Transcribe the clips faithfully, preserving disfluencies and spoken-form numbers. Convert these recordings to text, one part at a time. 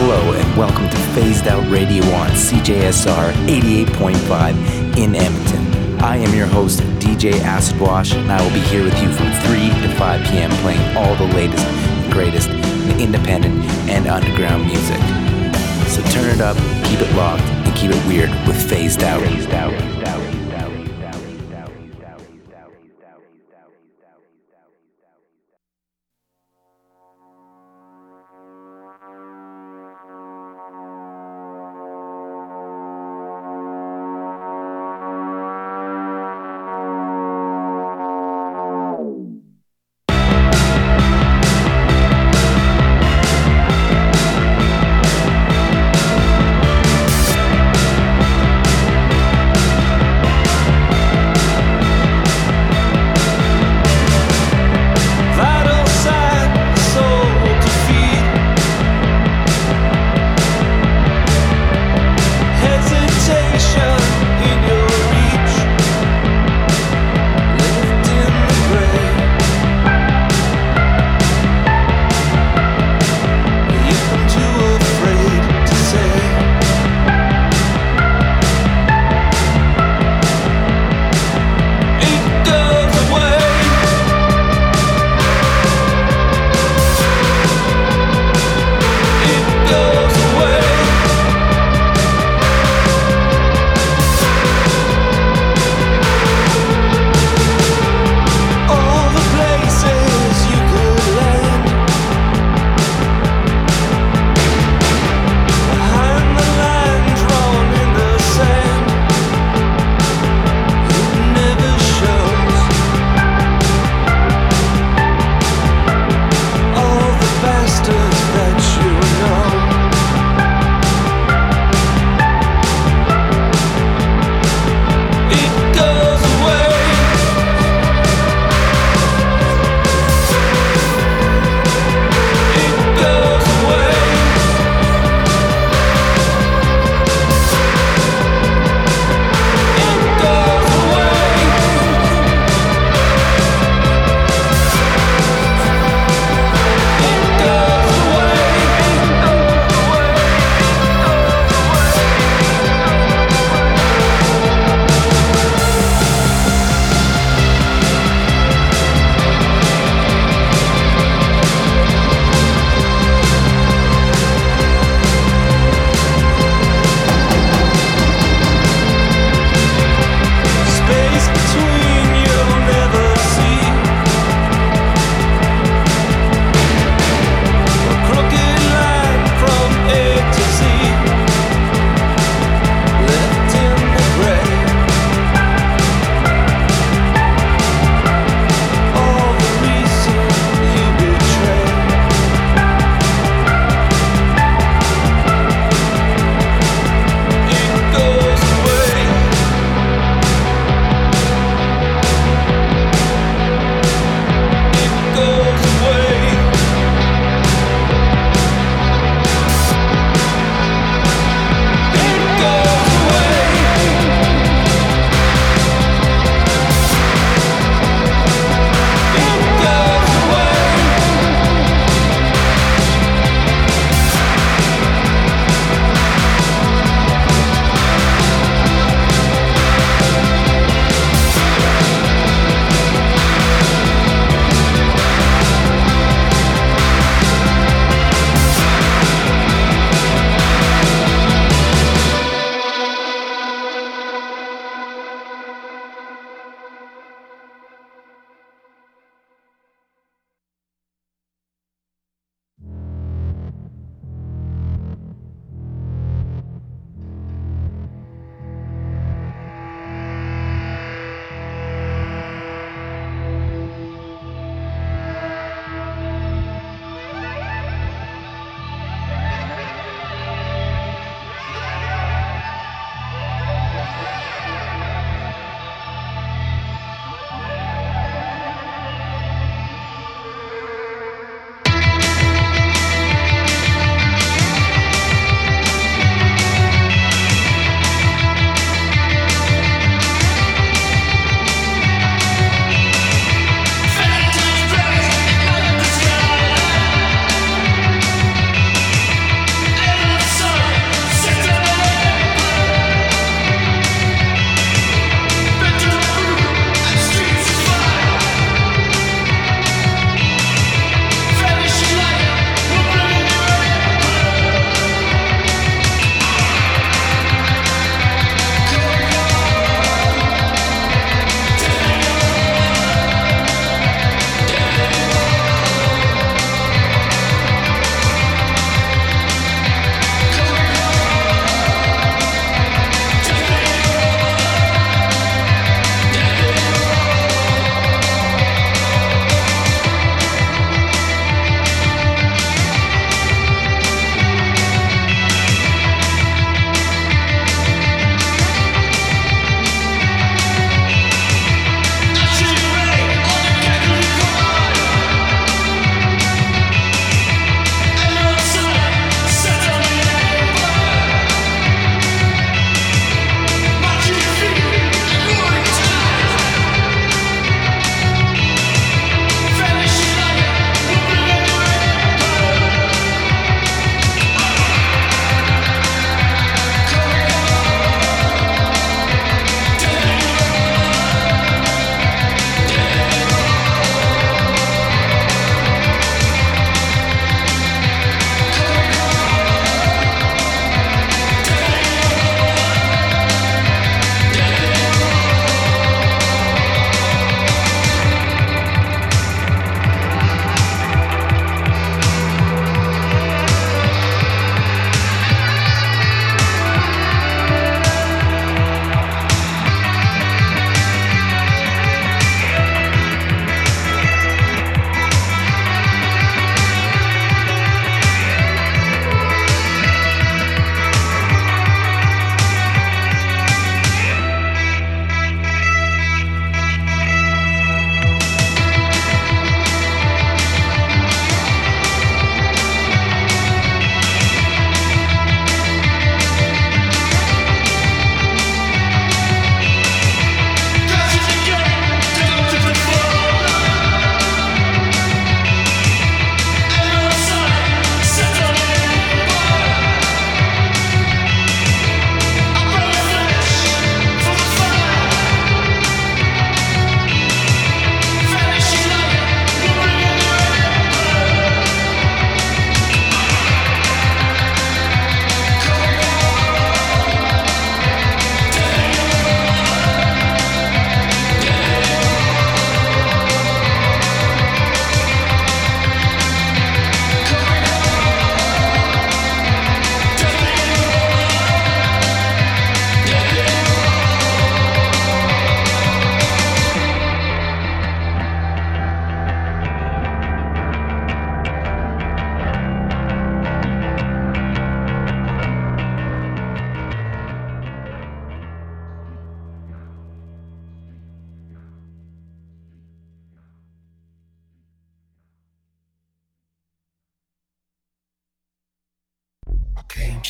Hello and welcome to Phased Out Radio on C J S R eighty-eight point five in Edmonton. I am your host, D J Acidwash, and I will be here with you from three to five p.m. playing all the latest and greatest in independent and underground music. So turn it up, keep it locked, and keep it weird with Phased Out. Phased Out.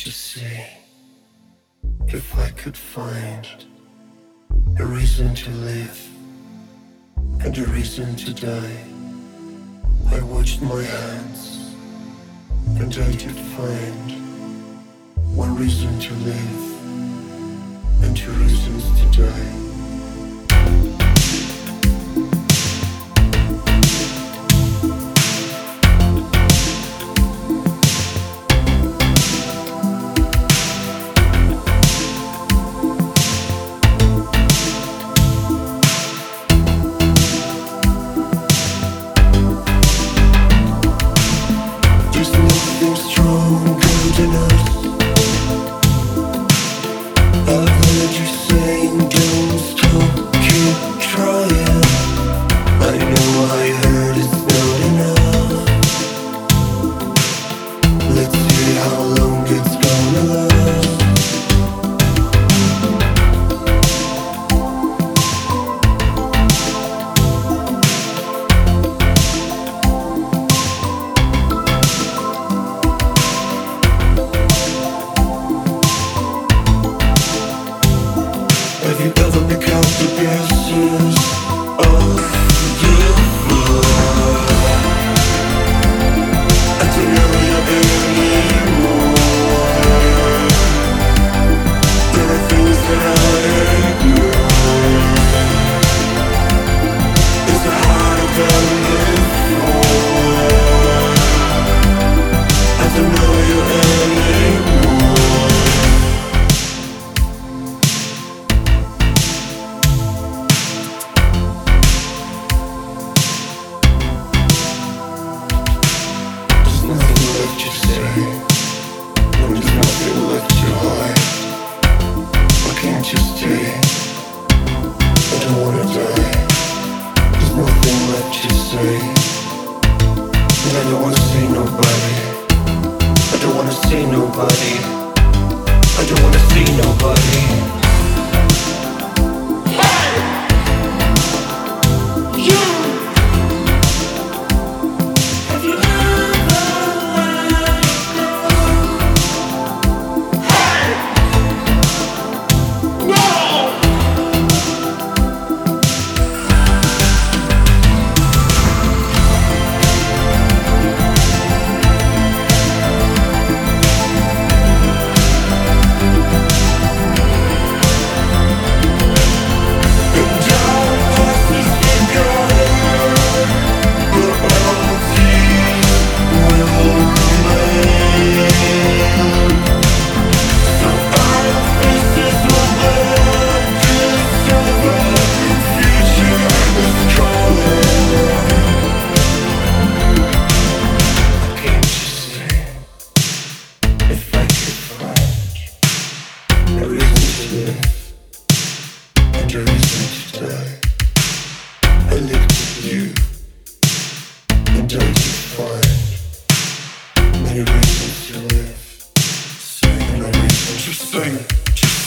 what you see. If I could find a reason to live and a reason to die, I watched my hands and I did find one reason to live and two reasons to die.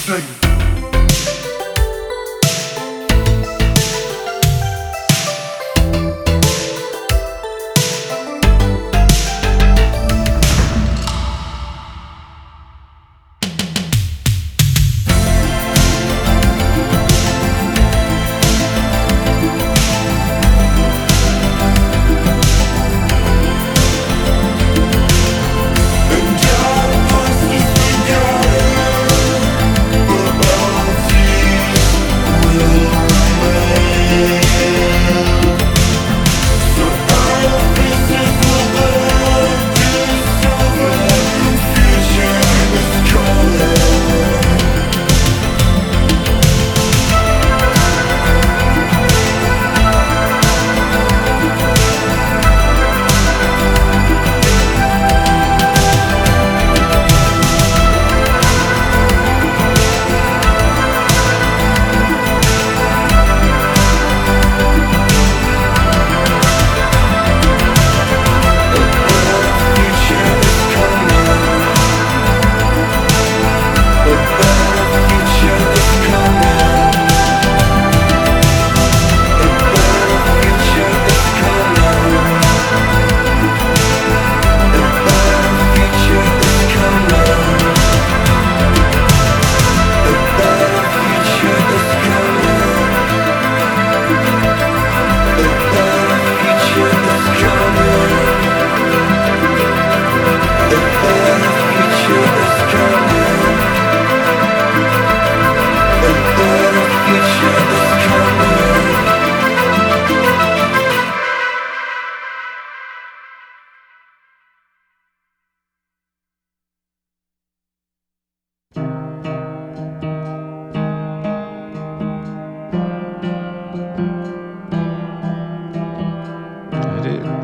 I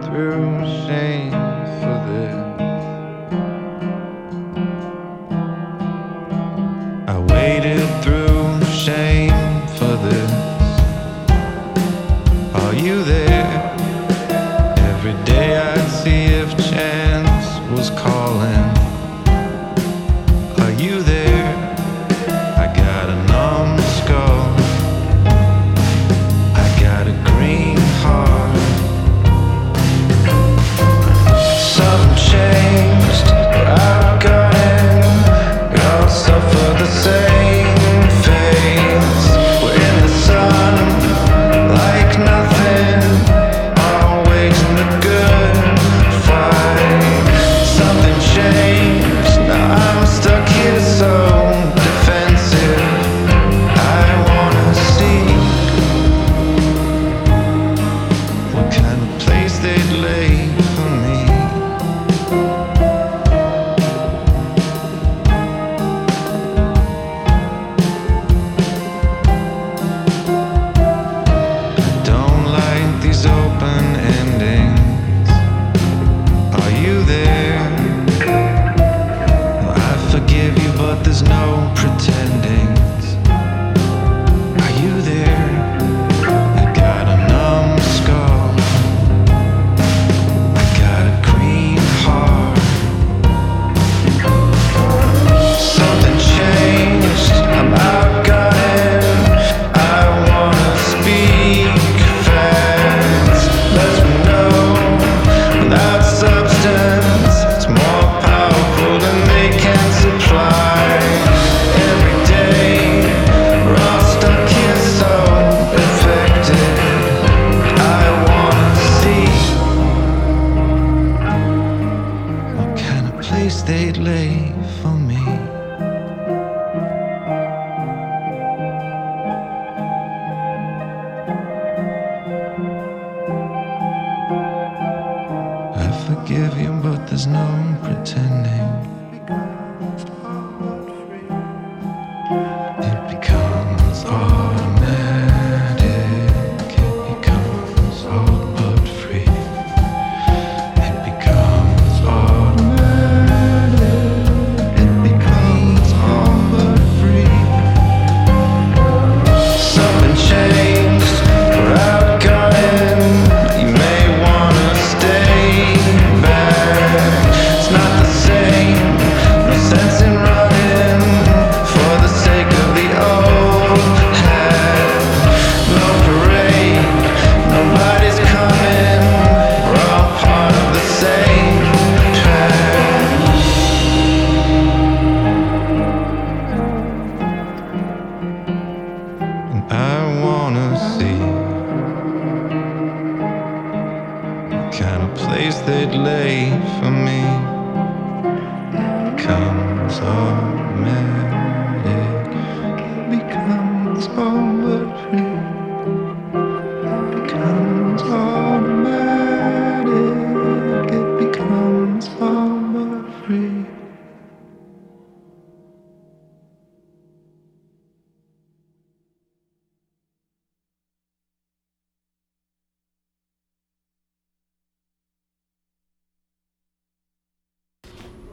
through shame for this. I waded through shame for this. Are you there? Every day I see if chance was calling. Are you there? I got a numb skull. I got a green heart. Something changed. I've got in. We all suffer the same fates. We're in the sun like nothing.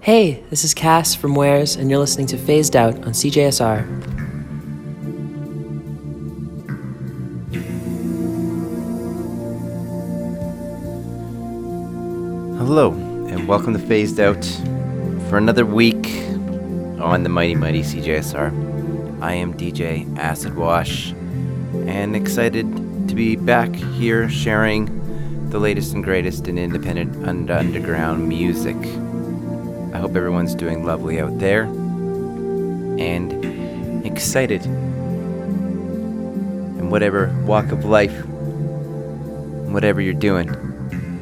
Hey, this is Cass from Wares, and you're listening to Phased Out on C J S R. Hello, and welcome to Phased Out for another week on the mighty, mighty C J S R. I am D J Acidwash, and excited to be back here sharing the latest and greatest in independent and underground music. I hope everyone's doing lovely out there and excited in whatever walk of life, whatever you're doing.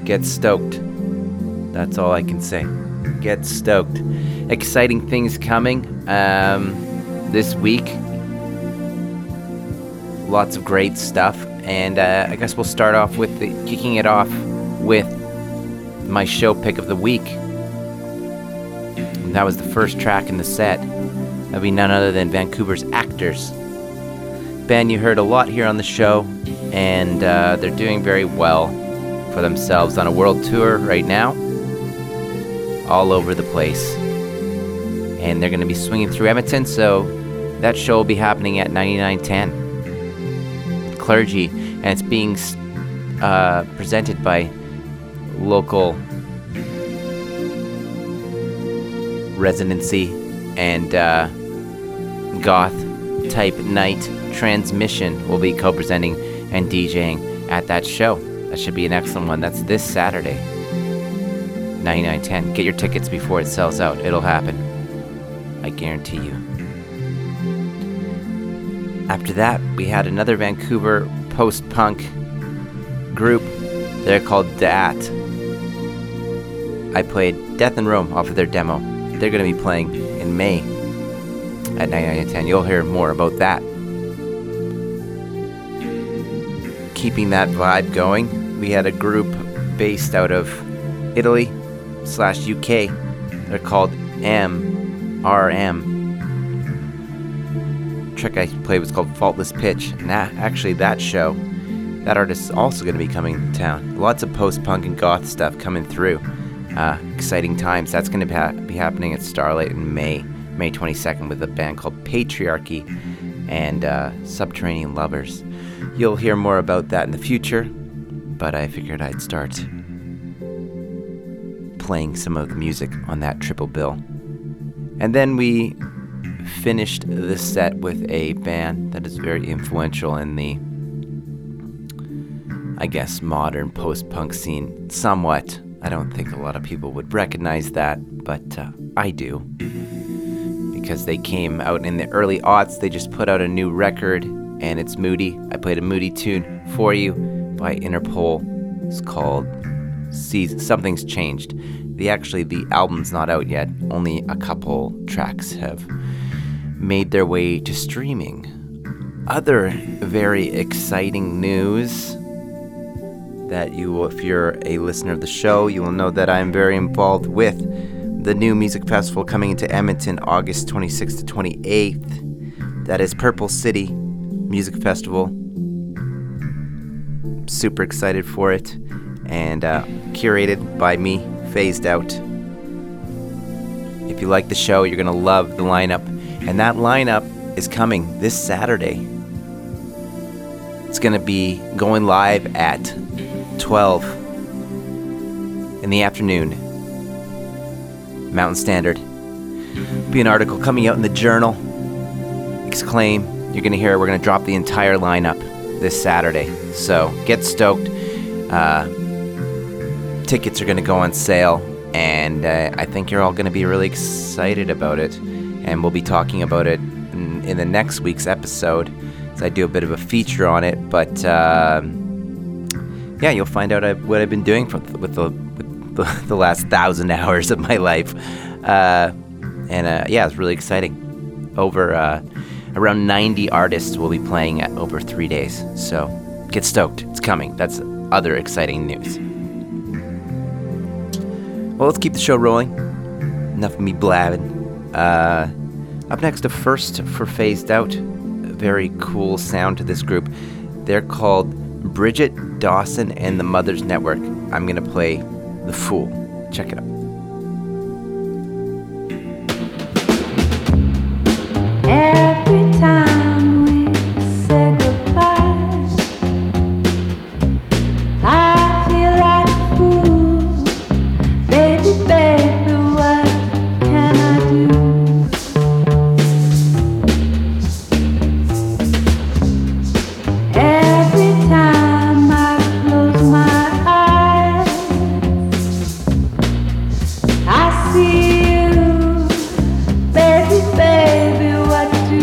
Get stoked. That's all I can say. Get stoked. Exciting things coming um, this week. Lots of great stuff. And uh, I guess we'll start off with the, kicking it off with my show pick of the week. That was the first track in the set. That'd be none other than Vancouver's Actors. Band you heard a lot here on the show, and uh, they're doing very well for themselves on a world tour right now, all over the place. And they're going to be swinging through Edmonton, so that show will be happening at ninety-nine ten Clergy, and it's being uh, presented by local residency and uh, Goth Type Night Transmission will be co-presenting and DJing at that show. That should be an excellent one. That's this Saturday, ninety-nine ten Get your tickets before it sells out. It'll happen. I guarantee you. After that, we had another Vancouver post-punk group. They're called Dat. I played Death in Rome off of their demo. They're going to be playing in May at ninety-nine ten You'll hear more about that. Keeping that vibe going, we had a group based out of Italy slash U K. They're called M R M. Trick I played was called Faultless Pitch, and that, actually that show, that artist is also going to be coming to town. Lots of post-punk and goth stuff coming through. Uh, exciting times. That's going to ha- be happening at Starlight in May, May twenty-second, with a band called Patriarchy and uh, Subterranean Lovers. You'll hear more about that in the future, but I figured I'd start playing some of the music on that triple bill. And then we finished the set with a band that is very influential in the, I guess, modern post-punk scene somewhat. I don't think a lot of people would recognize that, but uh, I do, because they came out in the early aughts. They just put out a new record, and it's moody. I played a moody tune for you by Interpol. It's called Season. Something's Changed. The actually the album's not out yet. Only a couple tracks have made their way to streaming. Other very exciting news that you, if you're a listener of the show, you will know that I'm very involved with the new music festival coming into Edmonton August twenty-sixth to twenty-eighth. That is Purple City Music Festival. Super excited for it, and uh, curated by me, Phased Out. If you like the show, you're going to love the lineup. And that lineup is coming this Saturday. It's going to be going live at twelve in the afternoon, Mountain Standard. There'll be an article coming out in the journal, Exclaim. You're going to hear we're going to drop the entire lineup this Saturday. So get stoked. Uh, tickets are going to go on sale, and uh, I think you're all going to be really excited about it. And we'll be talking about it in, in the next week's episode, as I do a bit of a feature on it. But uh, yeah, you'll find out I, what I've been doing for, with, the, with the, the last thousand hours of my life. Uh, and uh, yeah, it's really exciting. Over uh, around ninety artists will be playing at over three days. So get stoked. It's coming. That's other exciting news. Well, let's keep the show rolling. Enough of me blabbing. Uh, up next, a first for Phased Out. A very cool sound to this group. They're called Bridget Dawson and the Mothers Network. I'm going to play The Fool. Check it out. Every time we say goodbye, I feel like a fool. Baby, baby, what can I do? See you, baby, baby, what do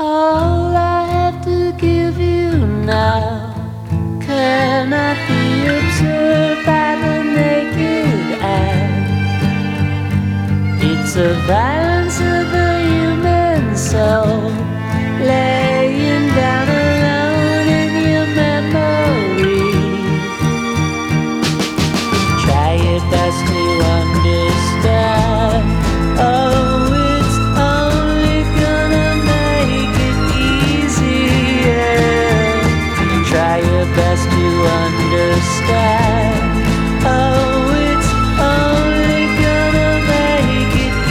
All I have to give you now cannot be observed by the naked eye. It's a violence of the human soul, laying down alone in your memory. Try your best to understand. Oh, best to understand. Oh, it's only gonna make it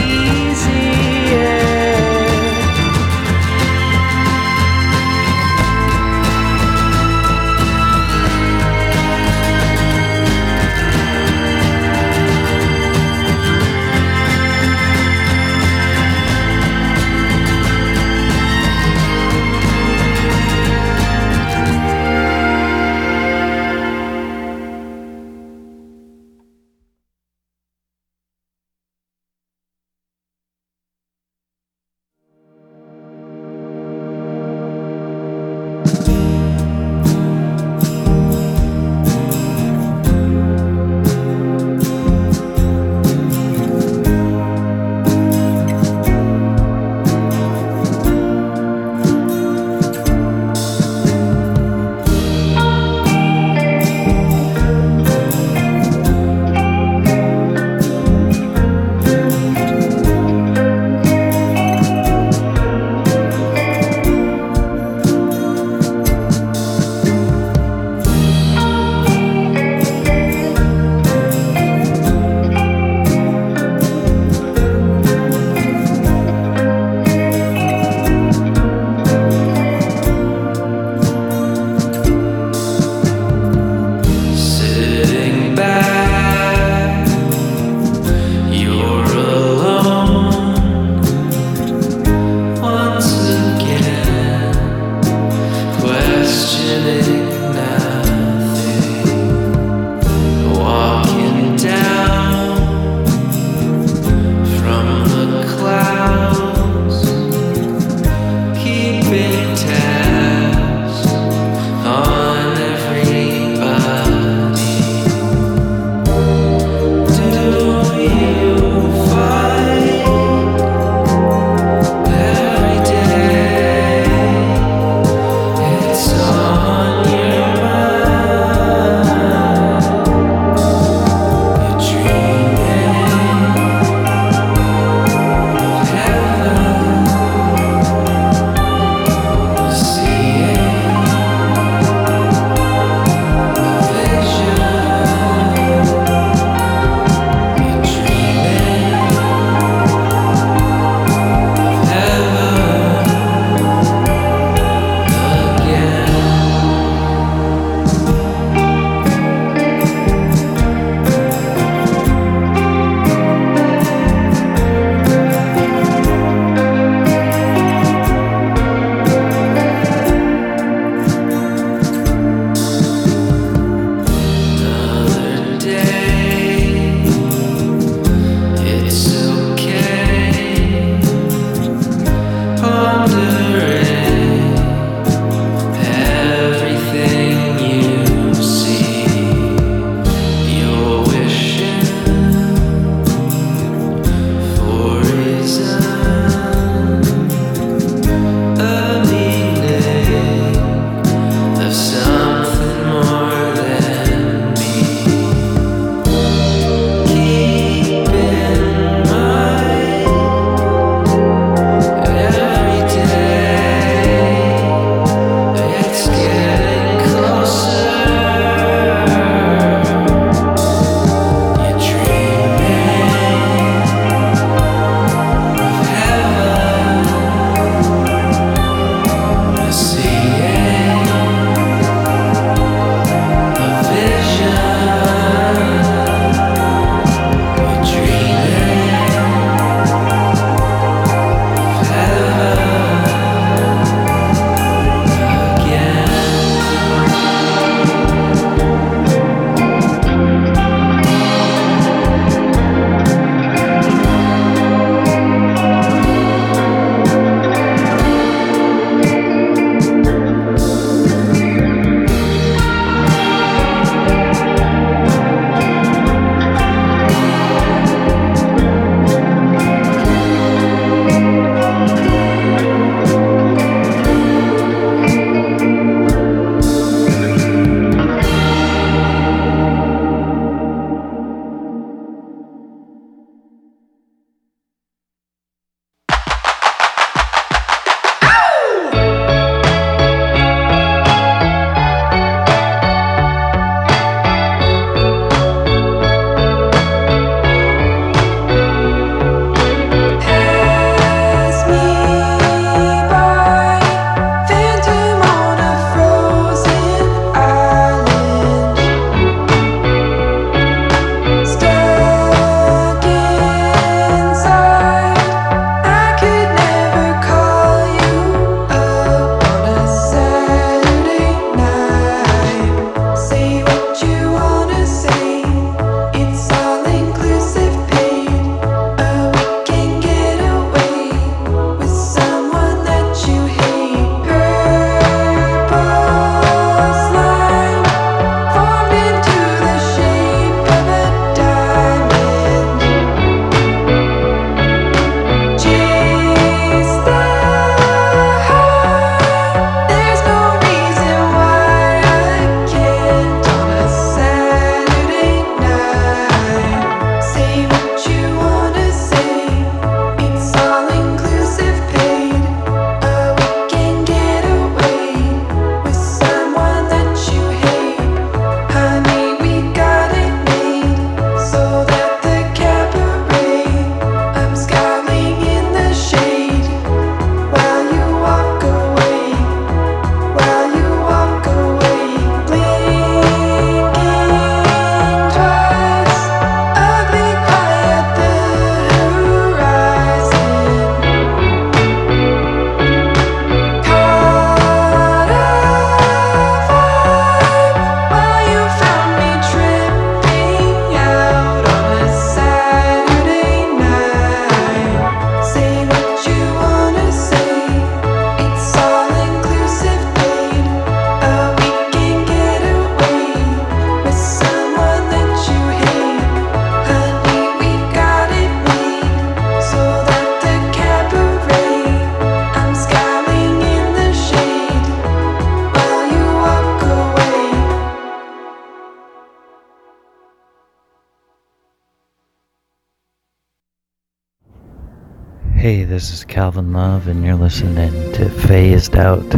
Hey, this is Calvin Love, and you're listening to Phased Out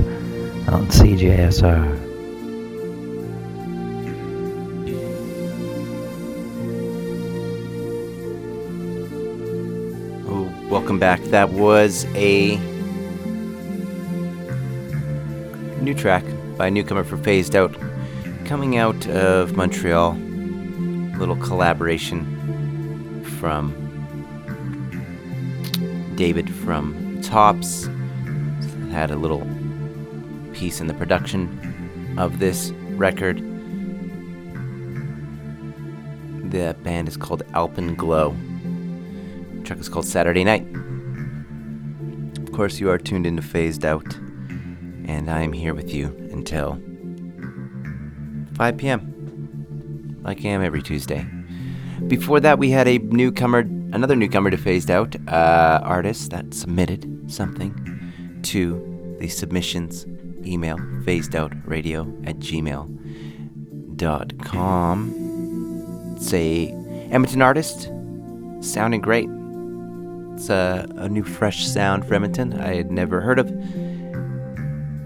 on C J S R. Welcome back. That was a new track by a newcomer for Phased Out, coming out of Montreal. A little collaboration from David from Tops. Had a little piece in the production of this record. The band is called Alpin Glow. Track is called Saturday Night. Of course, you are tuned into Phased Out, and I am here with you until five p.m. like I am every Tuesday. Before that, we had a newcomer, another newcomer to Phased Out, uh, artist that submitted something to the submissions email, phased out radio at gmail dot com. It's a Edmonton artist, sounding great. It's a, a new fresh sound for Edmonton I had never heard of.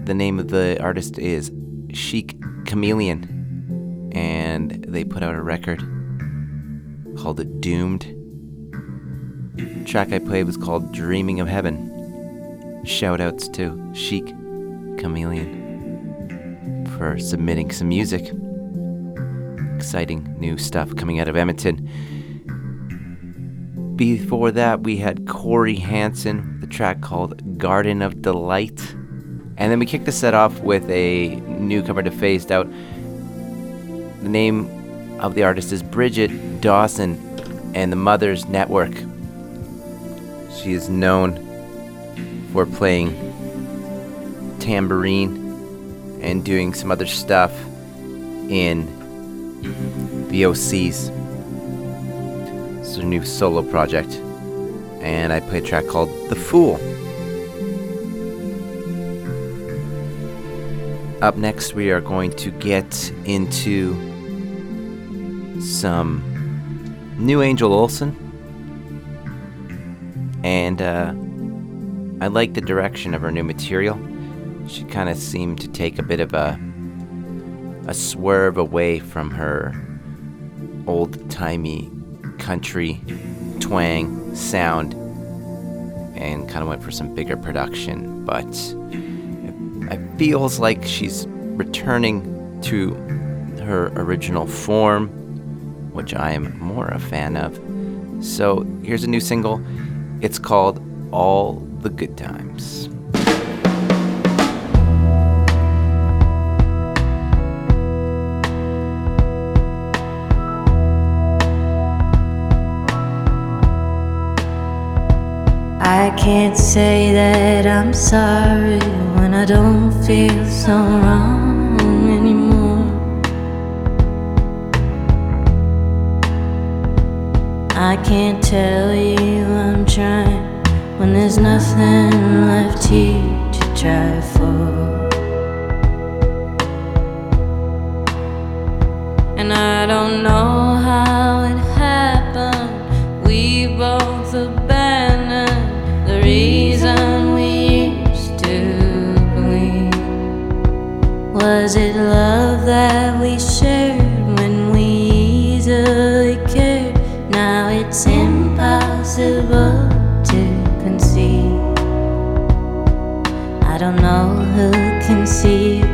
The name of the artist is Chic Chameleon, and they put out a record called The Doomed. The track I played was called Dreaming of Heaven. Shout outs to Chic Chameleon for submitting some music. Exciting new stuff coming out of Edmonton. Before that, we had Corey Hansen, the track called Garden of Delight. And then we kicked the set off with a newcomer to Phased Out. The name of the artist is Bridget Dawson and the Mothers Network. She is known for playing tambourine and doing some other stuff in V O Cs. It's her new solo project, and I play a track called The Fool. Up next, we are going to get into some new Angel Olsen, and uh, I like the direction of her new material. She kind of seemed to take a bit of a a swerve away from her old-timey country twang sound and kind of went for some bigger production, but it, it feels like she's returning to her original form, which I am more a fan of. So here's a new single. It's called All the Good Times. I can't say that I'm sorry when I don't feel so wrong anymore. I can't tell you I'm trying when there's nothing left here to try for. And I don't know how it happened, we both abandoned the reason we used to believe. Was it love that we shared when we easily cared? Now it's impossible to conceive. I don't know who can see you,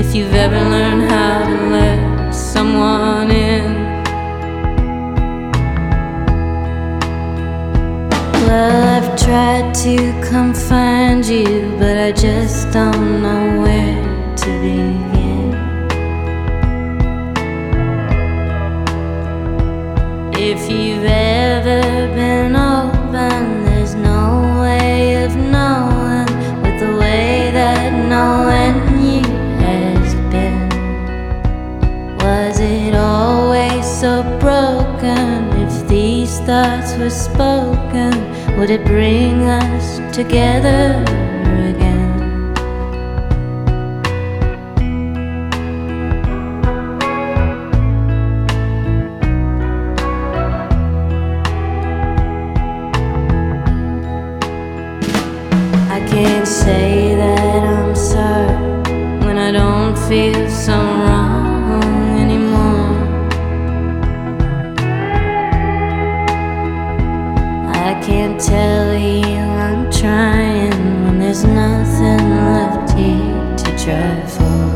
if you've ever learned how to let someone in. Well, I've tried to come find you, but I just don't know where to begin. If you've ever been open, there's no way of knowing with the way that knowing you has been. Was it always so broken? If these thoughts were spoken, would it bring us together again? I can't say that I'm sorry when I don't feel so wrong anymore. I can't tell you I'm trying when there's nothing left here to try for.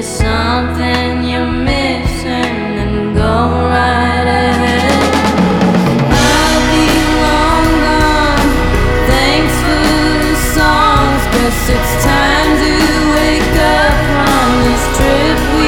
Something you're missing, and go right ahead. I'll be long gone. Thanks for the songs, 'cause it's time to wake up from this trip we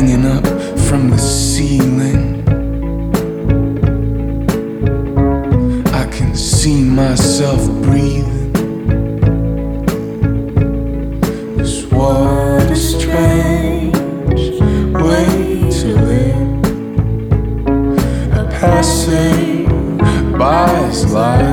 hanging up from the ceiling. I can see myself breathing. This world is strange way to live. A passing by is life.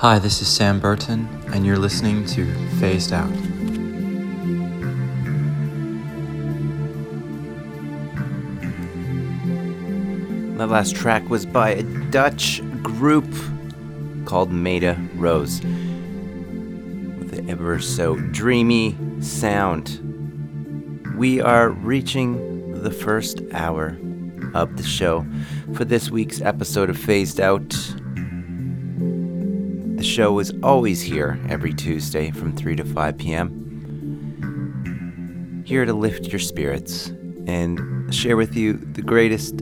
Hi, this is Sam Burton, and you're listening to Phased Out. That last track was by a Dutch group called Maida Rose, with the ever so dreamy sound. We are reaching the first hour of the show for this week's episode of Phased Out. The show is always here every Tuesday from three to five p.m. Here to lift your spirits and share with you the greatest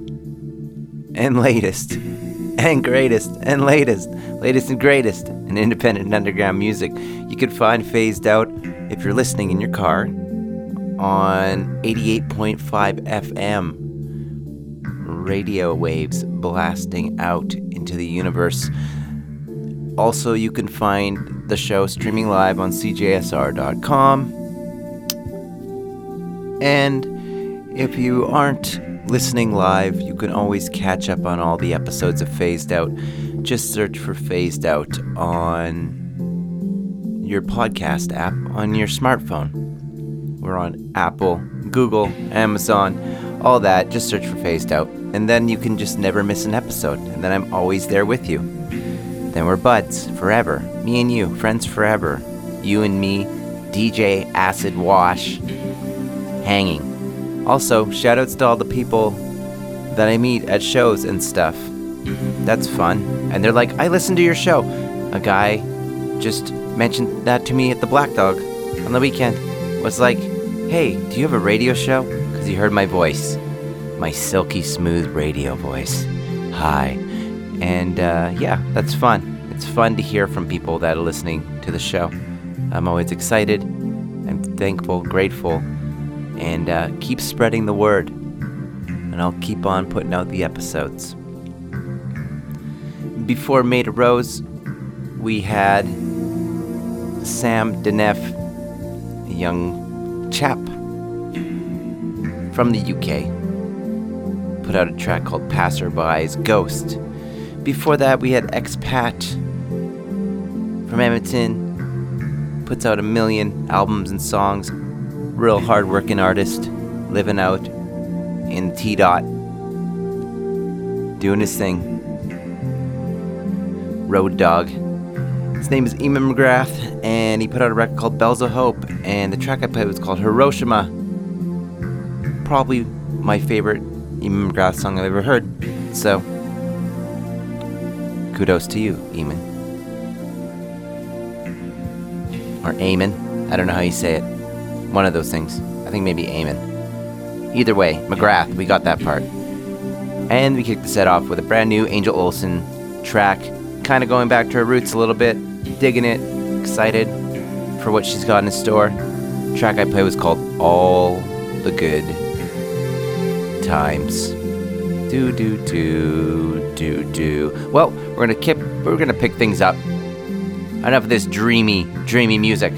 and latest and greatest and latest, latest and greatest in independent and underground music. You can find Phased Out, if you're listening in your car, on eighty-eight point five F M radio waves blasting out into the universe. Also, you can find the show streaming live on C J S R dot com. And if you aren't listening live, you can always catch up on all the episodes of Phased Out. Just search for Phased Out on your podcast app on your smartphone. We're on Apple, Google, Amazon, all that. Just search for Phased Out. And then you can just never miss an episode. And then I'm always there with you. Then we're buds forever. Me and you, friends forever. You and me, D J Acidwash, hanging. Also, shoutouts to all the people that I meet at shows and stuff. That's fun. And they're like, I listened to your show. A guy just mentioned that to me at the Black Dog on the weekend. Was like, hey, do you have a radio show? Because he heard my voice. My silky smooth radio voice. Hi. And uh, yeah, that's fun. It's fun to hear from people that are listening to the show. I'm always excited. I'm thankful, grateful, and uh, keep spreading the word. And I'll keep on putting out the episodes. Before Maida Rose, we had Sam Deneff, a young chap from the U K, put out a track called Passerby's Ghost. Before that, we had Expat from Edmonton, puts out a million albums and songs, real hard-working artist, living out in T-Dot, doing his thing, Road Dog. His name is Eamon McGrath, and he put out a record called Bells of Hope, and the track I played was called Hiroshima, probably my favorite Eamon McGrath song I've ever heard, so... kudos to you, Eamon. Or Eamon. I don't know how you say it. One of those things. I think maybe Eamon. Either way, McGrath, we got that part. And we kicked the set off with a brand new Angel Olsen track. Kind of going back to her roots a little bit. Digging it. Excited for what she's got in store. The track I played was called All the Good Times. Do, do, do, do, do. Well, we're gonna kip, we're gonna pick things up. Enough of this dreamy, dreamy music.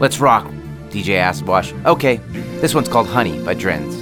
Let's rock, D J Acidwash. Okay, this one's called Honey by Drens.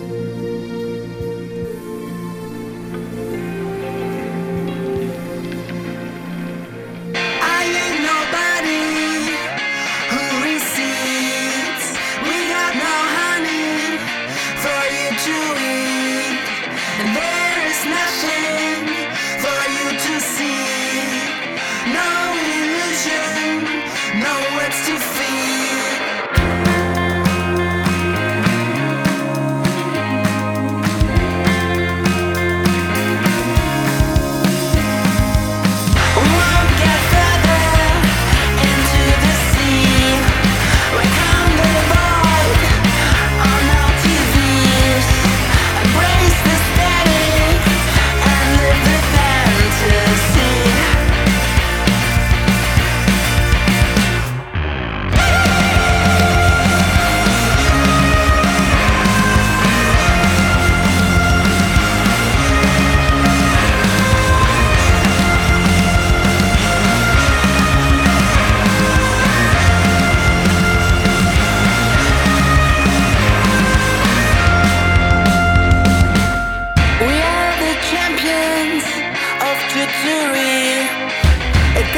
Of the jury. Finger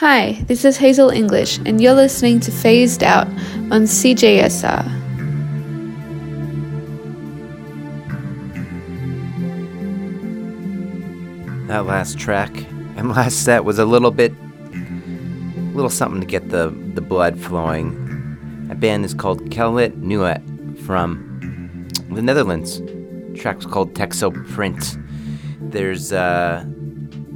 Hi, this is Hazel English, and you're listening to Phased Out on C J S R. That last track and last set was a little bit, a little something to get the, the blood flowing. A band is called Kelet Nuit from the Netherlands. The track was called Texo Print. There's, uh...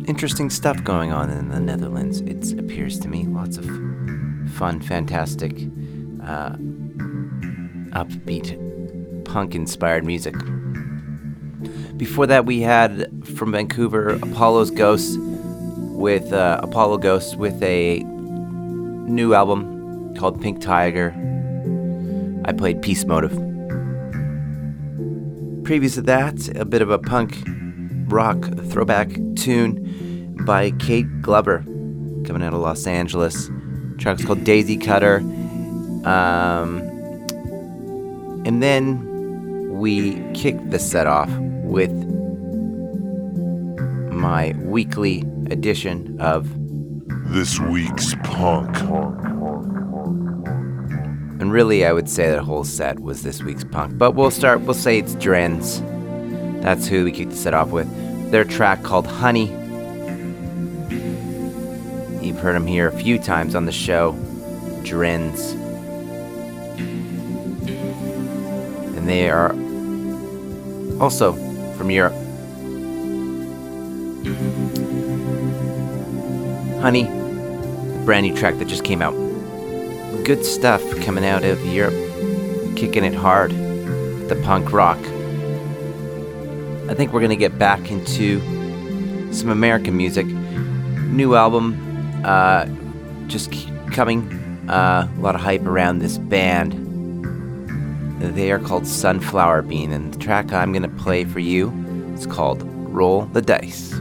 interesting stuff going on in the Netherlands, it appears to me. Lots of fun, fantastic, uh, upbeat, punk-inspired music. Before that, we had from Vancouver Apollo's Ghosts with uh, Apollo Ghosts with a new album called Pink Tiger. I played Peace Motive. Previous to that, a bit of a punk rock throwback tune by Kate Glover, coming out of Los Angeles. The track's called Daisy Cutter. Um, and then we kicked the set off with my weekly edition of This Week's Punk. And really, I would say that whole set was This Week's Punk. But we'll start, we'll say it's Drens. That's who we kicked the set off with. Their track called Honey. You've heard them here a few times on the show. Drens. And they are also from Europe. Honey, a brand new track that just came out. Good stuff coming out of Europe. Kicking it hard. The punk rock. I think we're going to get back into some American music. New album uh, just coming. Uh, a lot of hype around this band. They are called Sunflower Bean, and the track I'm going to play for you is called Roll the Dice.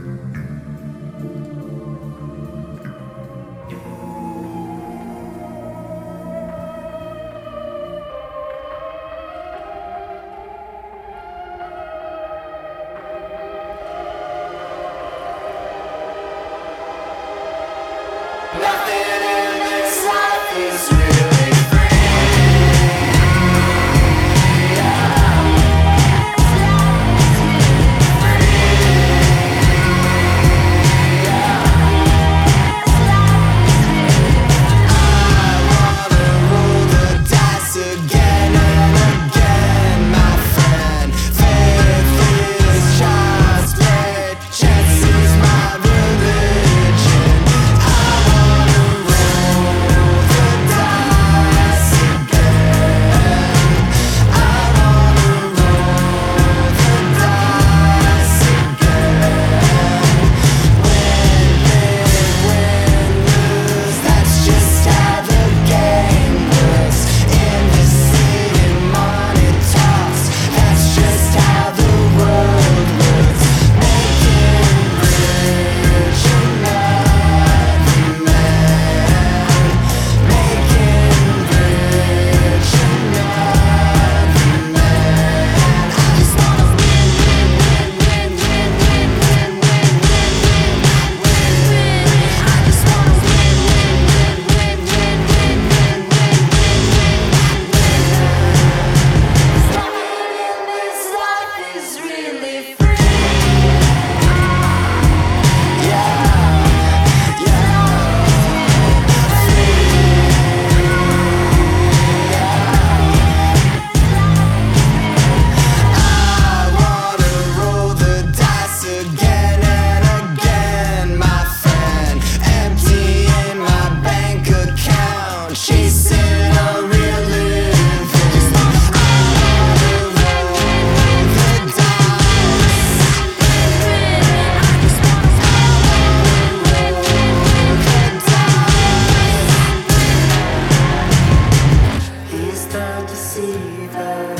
the deceiver.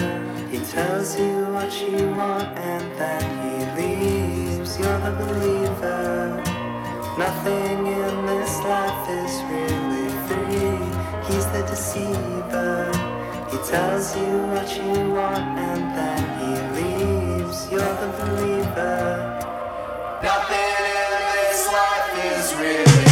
He tells you what you want and then he leaves. You're the believer. Nothing in this life is really free. He's the deceiver. He tells you what you want and then he leaves. You're the believer. Nothing in this life is really free.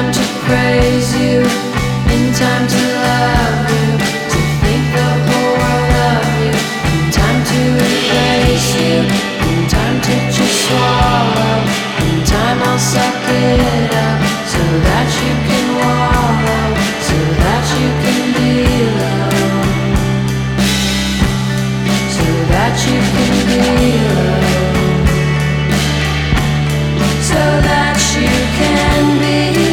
time to praise you, in time to love you, to think the whole world of you, in time to embrace you, in time to just swallow, in time I'll suck it up, so that you can wallow, so that you can be loved, so that you can be loved, so that you can be loved.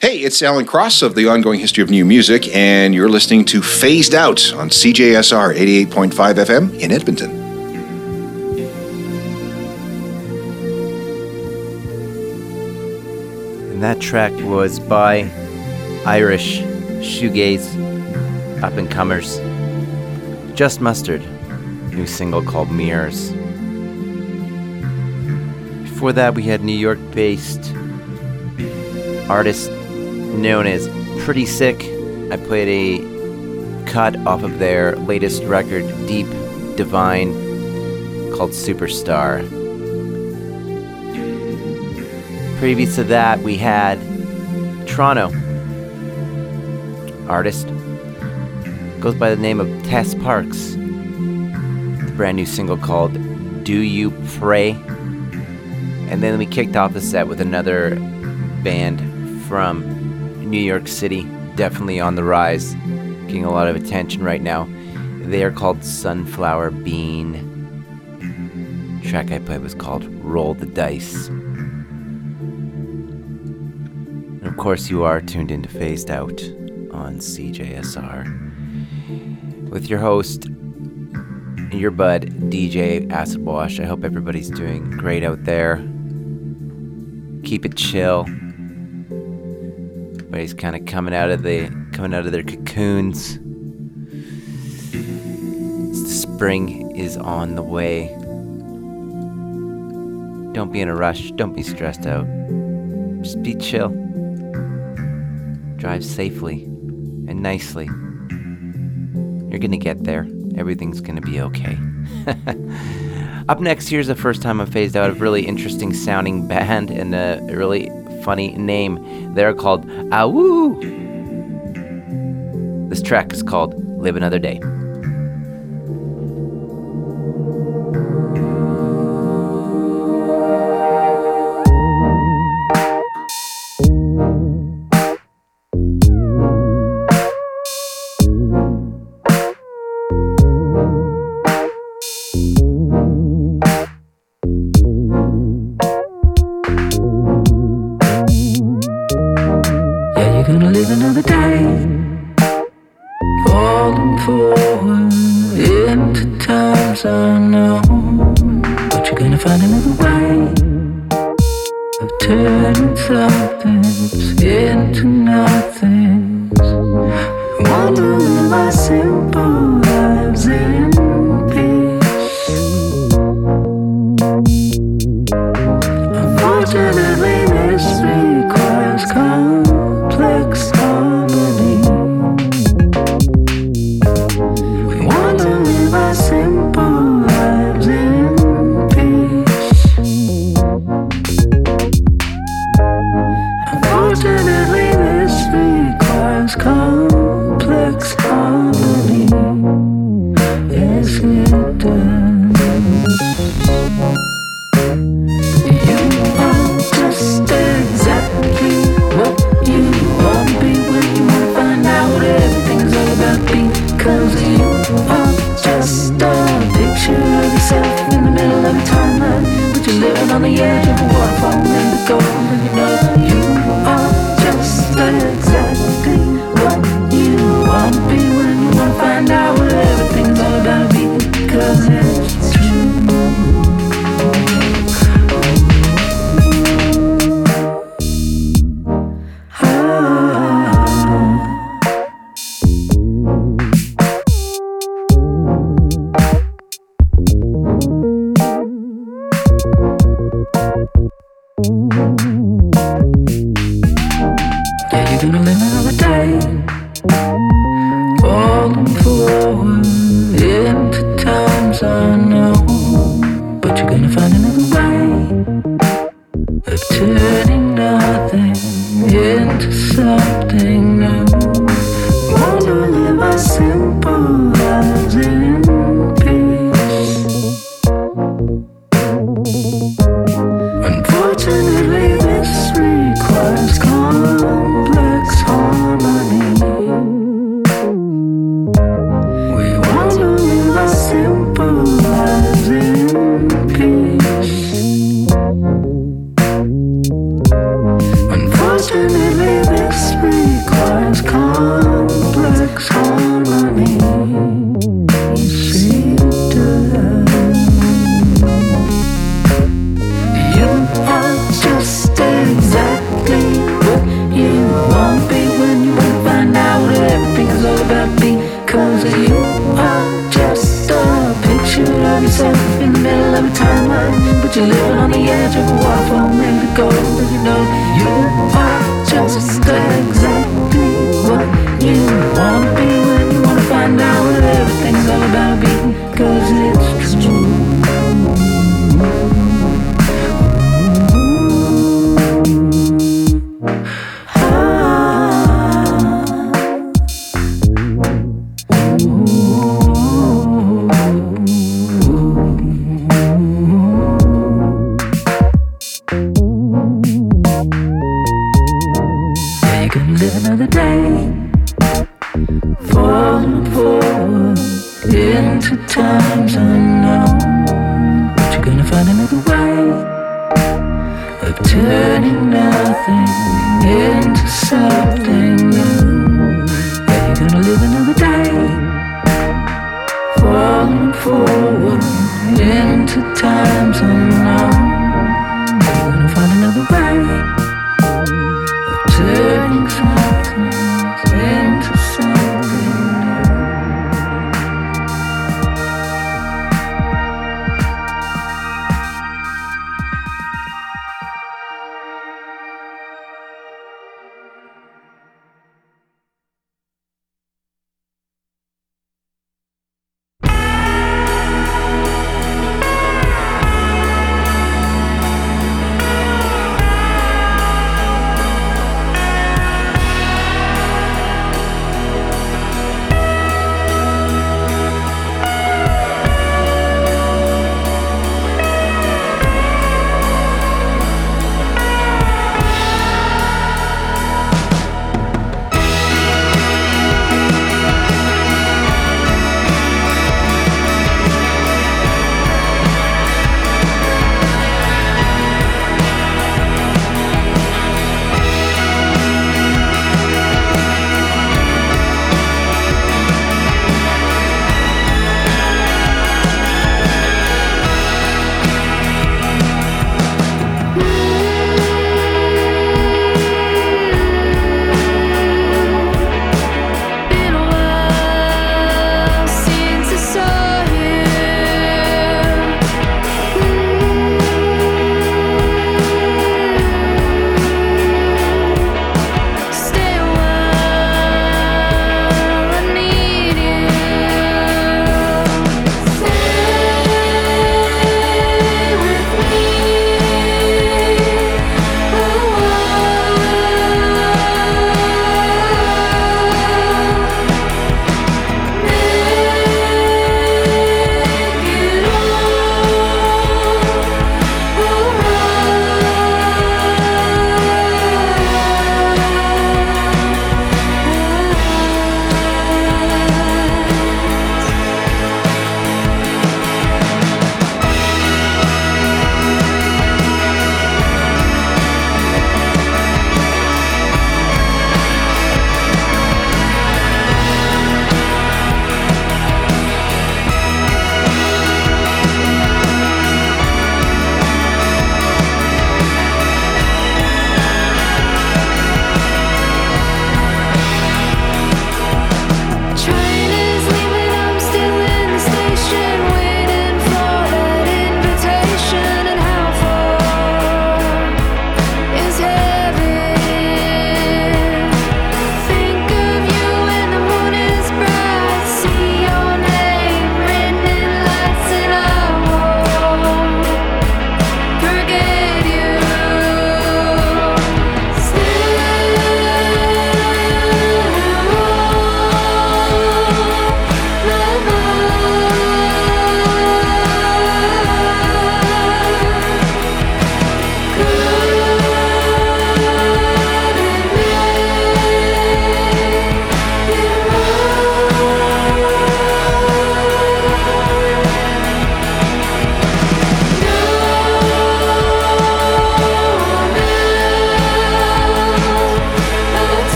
Hey, it's Alan Cross of the Ongoing History of New Music, and you're listening to Phased Out on C J S R eighty-eight point five F M in Edmonton. And that track was by Irish shoegaze up-and-comers Just Mustard, new single called Mirrors. Before that, we had New York-based artist known as Pretty Sick. I played a cut off of their latest record, Deep Divine, called Superstar. Previous to that, we had Toronto artist, goes by the name of Tess Parks, the brand new single called Do You Pray? And then we kicked off the set with another band from New York City, definitely on the rise, getting a lot of attention right now. They are called Sunflower Bean. The track I played was called Roll the Dice. And of course, you are tuned into Phased Out on C J S R with your host and your bud, D J Acidwash. I hope everybody's doing great out there. Keep it chill. Everybody's kind of coming out of the coming out of their cocoons. Spring is on the way. Don't be in a rush. Don't be stressed out. Just be chill. Drive safely and nicely. You're gonna get there. Everything's gonna be okay. Up next, here's the first time I've phased out a really interesting sounding band and a really funny name. They're called Awoo. This track is called Live Another Day. Unfortunately, this you're living on the edge of a waterfall, ready to go. You know you are just exactly what you want to be when you want to find out what everything's all about being, cause it's true.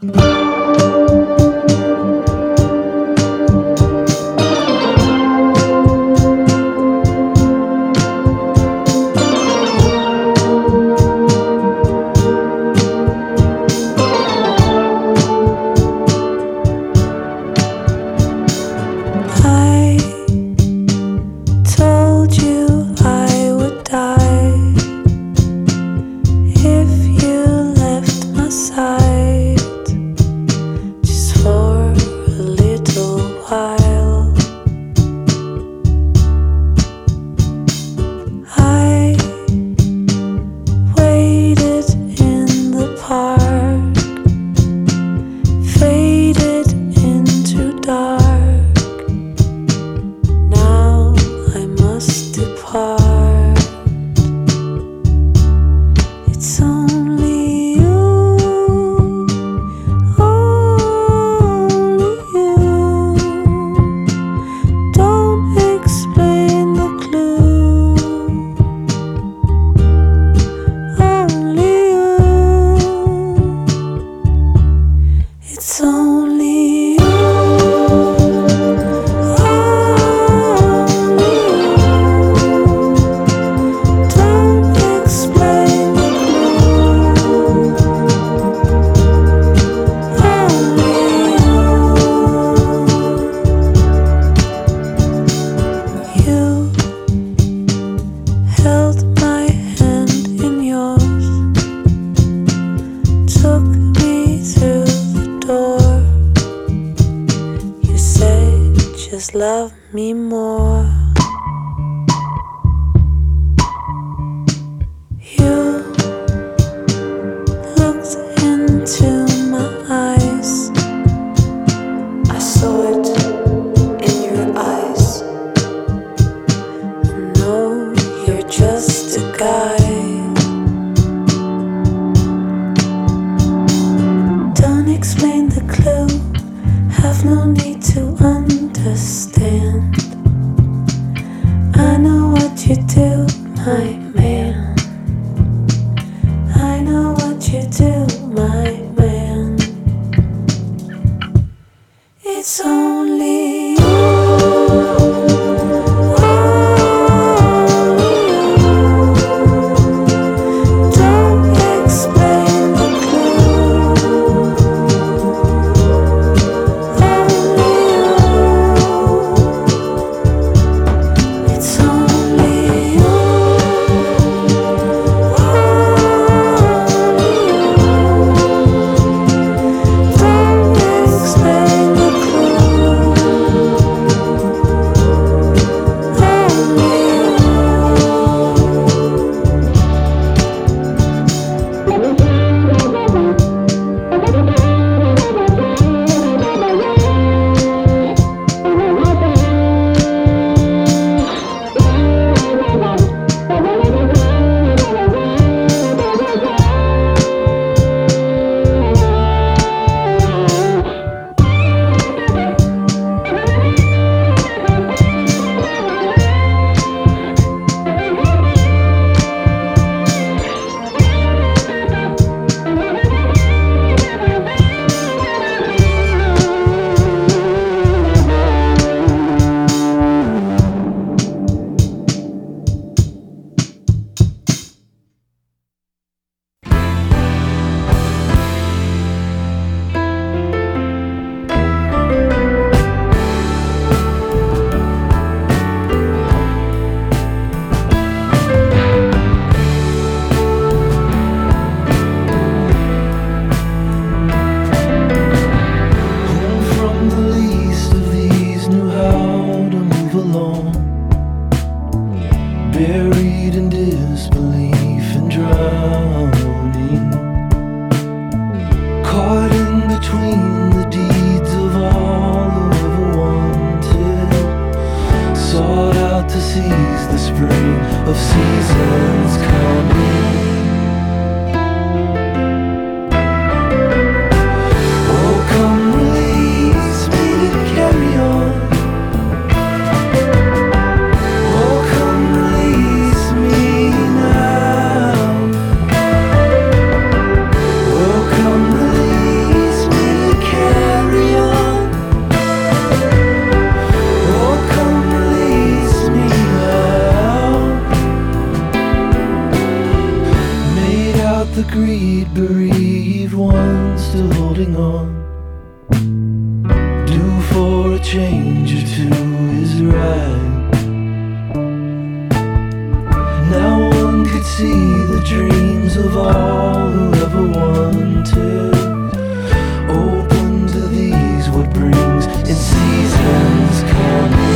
Please. one still holding on, due for a change or two is right. Now one could see the dreams of all who ever wanted, open to these what brings in seasons coming.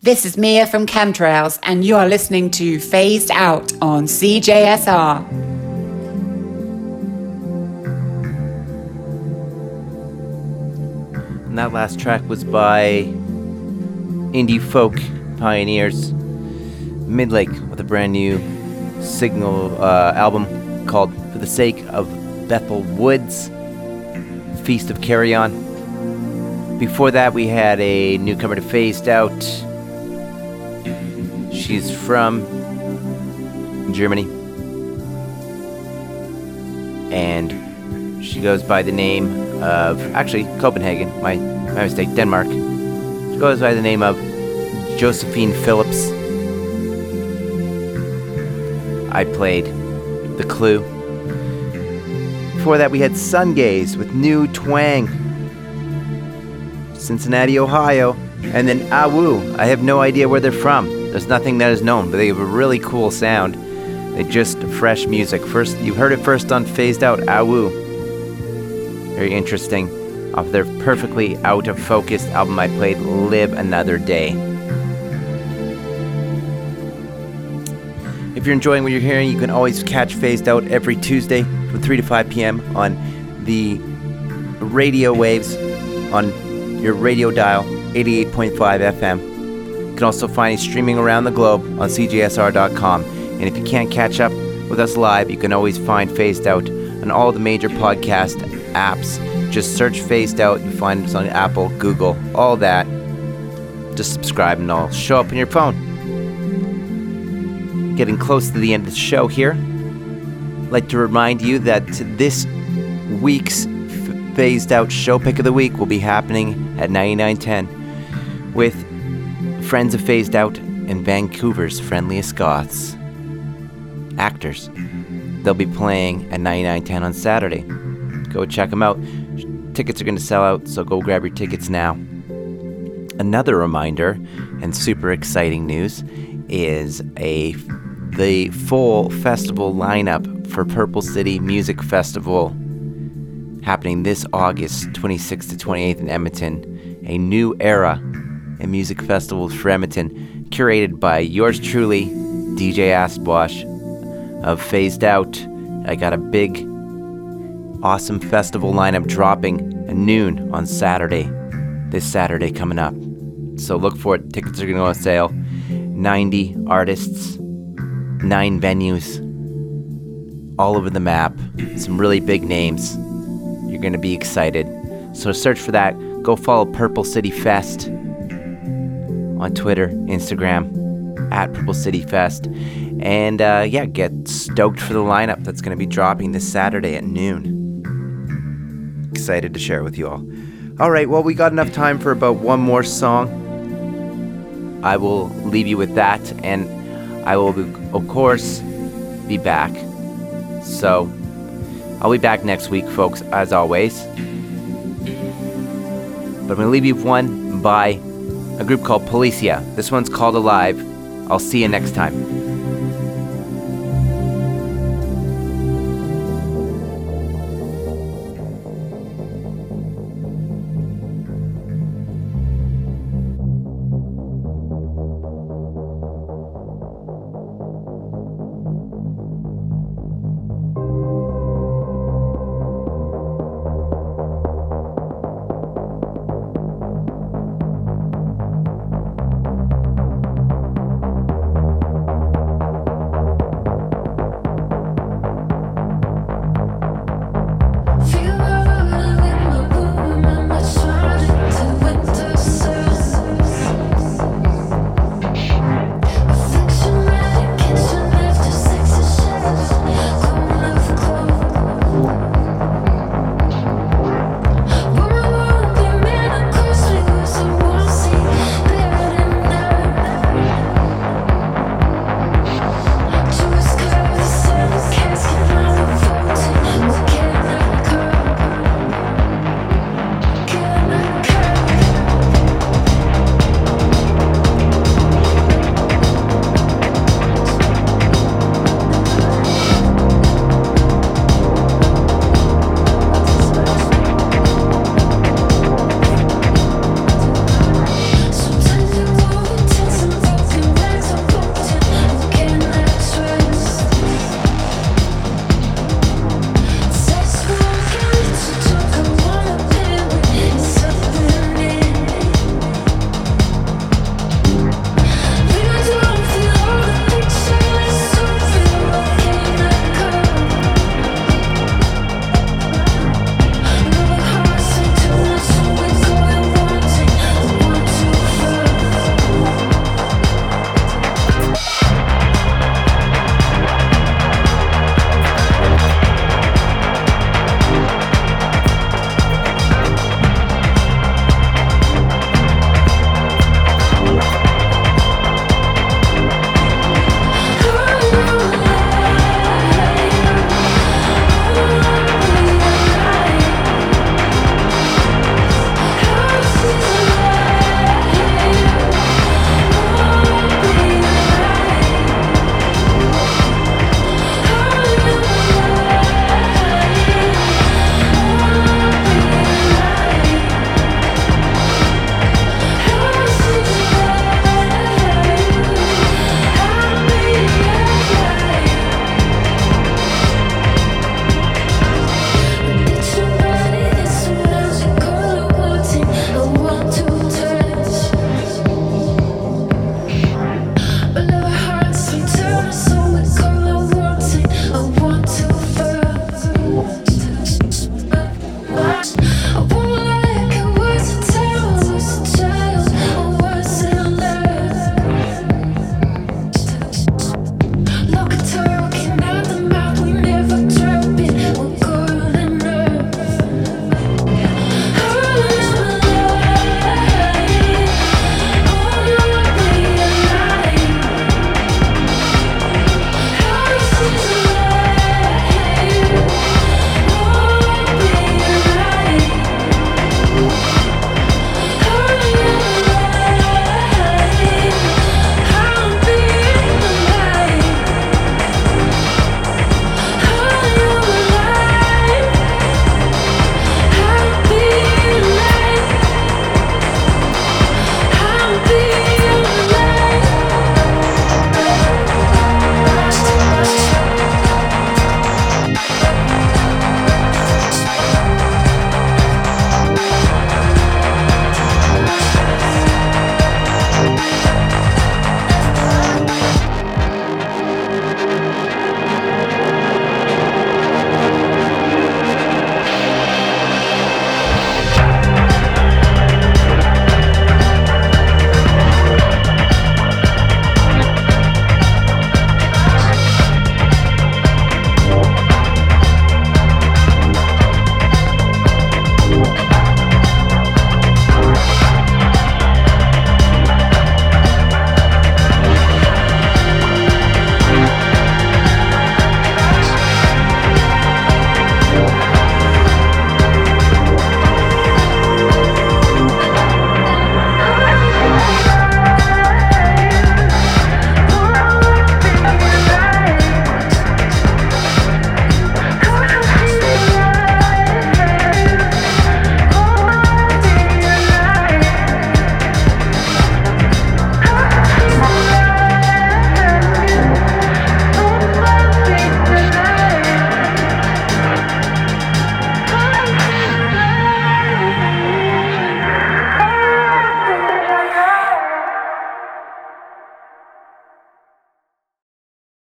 This is Mia from Chemtrails, and you are listening to Phased Out on C J S R. And that last track was by indie folk pioneers Midlake with a brand new Signal uh, album called For the Sake of Bethel Woods, Feast of Carrion. Before that, we had a newcomer to Phased Out. She's from Germany, and she goes by the name of, actually, Copenhagen, my, my mistake, Denmark. She goes by the name of Josephine Phillips. I played The Clue. Before that, we had Sungaze with New Twang, Cincinnati, Ohio, and then Awoo. I have no idea where they're from. There's nothing that is known, but they have a really cool sound. They just fresh music. First, you heard it first on Phased Out, Awoo. Very interesting. Off their perfectly out of focus album I played, Live Another Day. If you're enjoying what you're hearing, you can always catch Phased Out every Tuesday from three to five p.m. on the radio waves on your radio dial, eighty-eight point five F M. You can also find it streaming around the globe on C J S R dot com. And if you can't catch up, with us live. You can always find Phased Out on all the major podcast apps. Just search Phased Out and find us on Apple, Google, all that. Just subscribe and it'll show up on your phone. Getting close to the end of the show here. I'd like to remind you that this week's Phased Out show pick of the week will be happening at ninety-nine ten with Friends of Phased Out and Vancouver's Friendliest Goths, Actors. They'll be playing at ninety-nine ten on Saturday. Go check them out. Tickets are going to sell out, so go grab your tickets now. Another reminder and super exciting news is a the full festival lineup for Purple City Music Festival happening this August twenty-sixth to twenty-eighth in Edmonton. A new era in music festivals for Edmonton, curated by yours truly, D J Acidwash of Phased Out. I got a big, awesome festival lineup dropping at noon on Saturday, this Saturday coming up. So look for it. Tickets are going to go on sale. ninety artists, nine venues, all over the map. Some really big names. You're going to be excited. So search for that. Go follow Purple City Fest on Twitter, Instagram, at Purple City Fest. And uh, yeah, get stoked for the lineup that's going to be dropping this Saturday at noon. Excited to share with you all. All right, well, we got enough time for about one more song. I will leave you with that, and I will, of course, be back. So I'll be back next week, folks, as always. But I'm going to leave you with one by a group called Policia. This one's called Alive. I'll see you next time.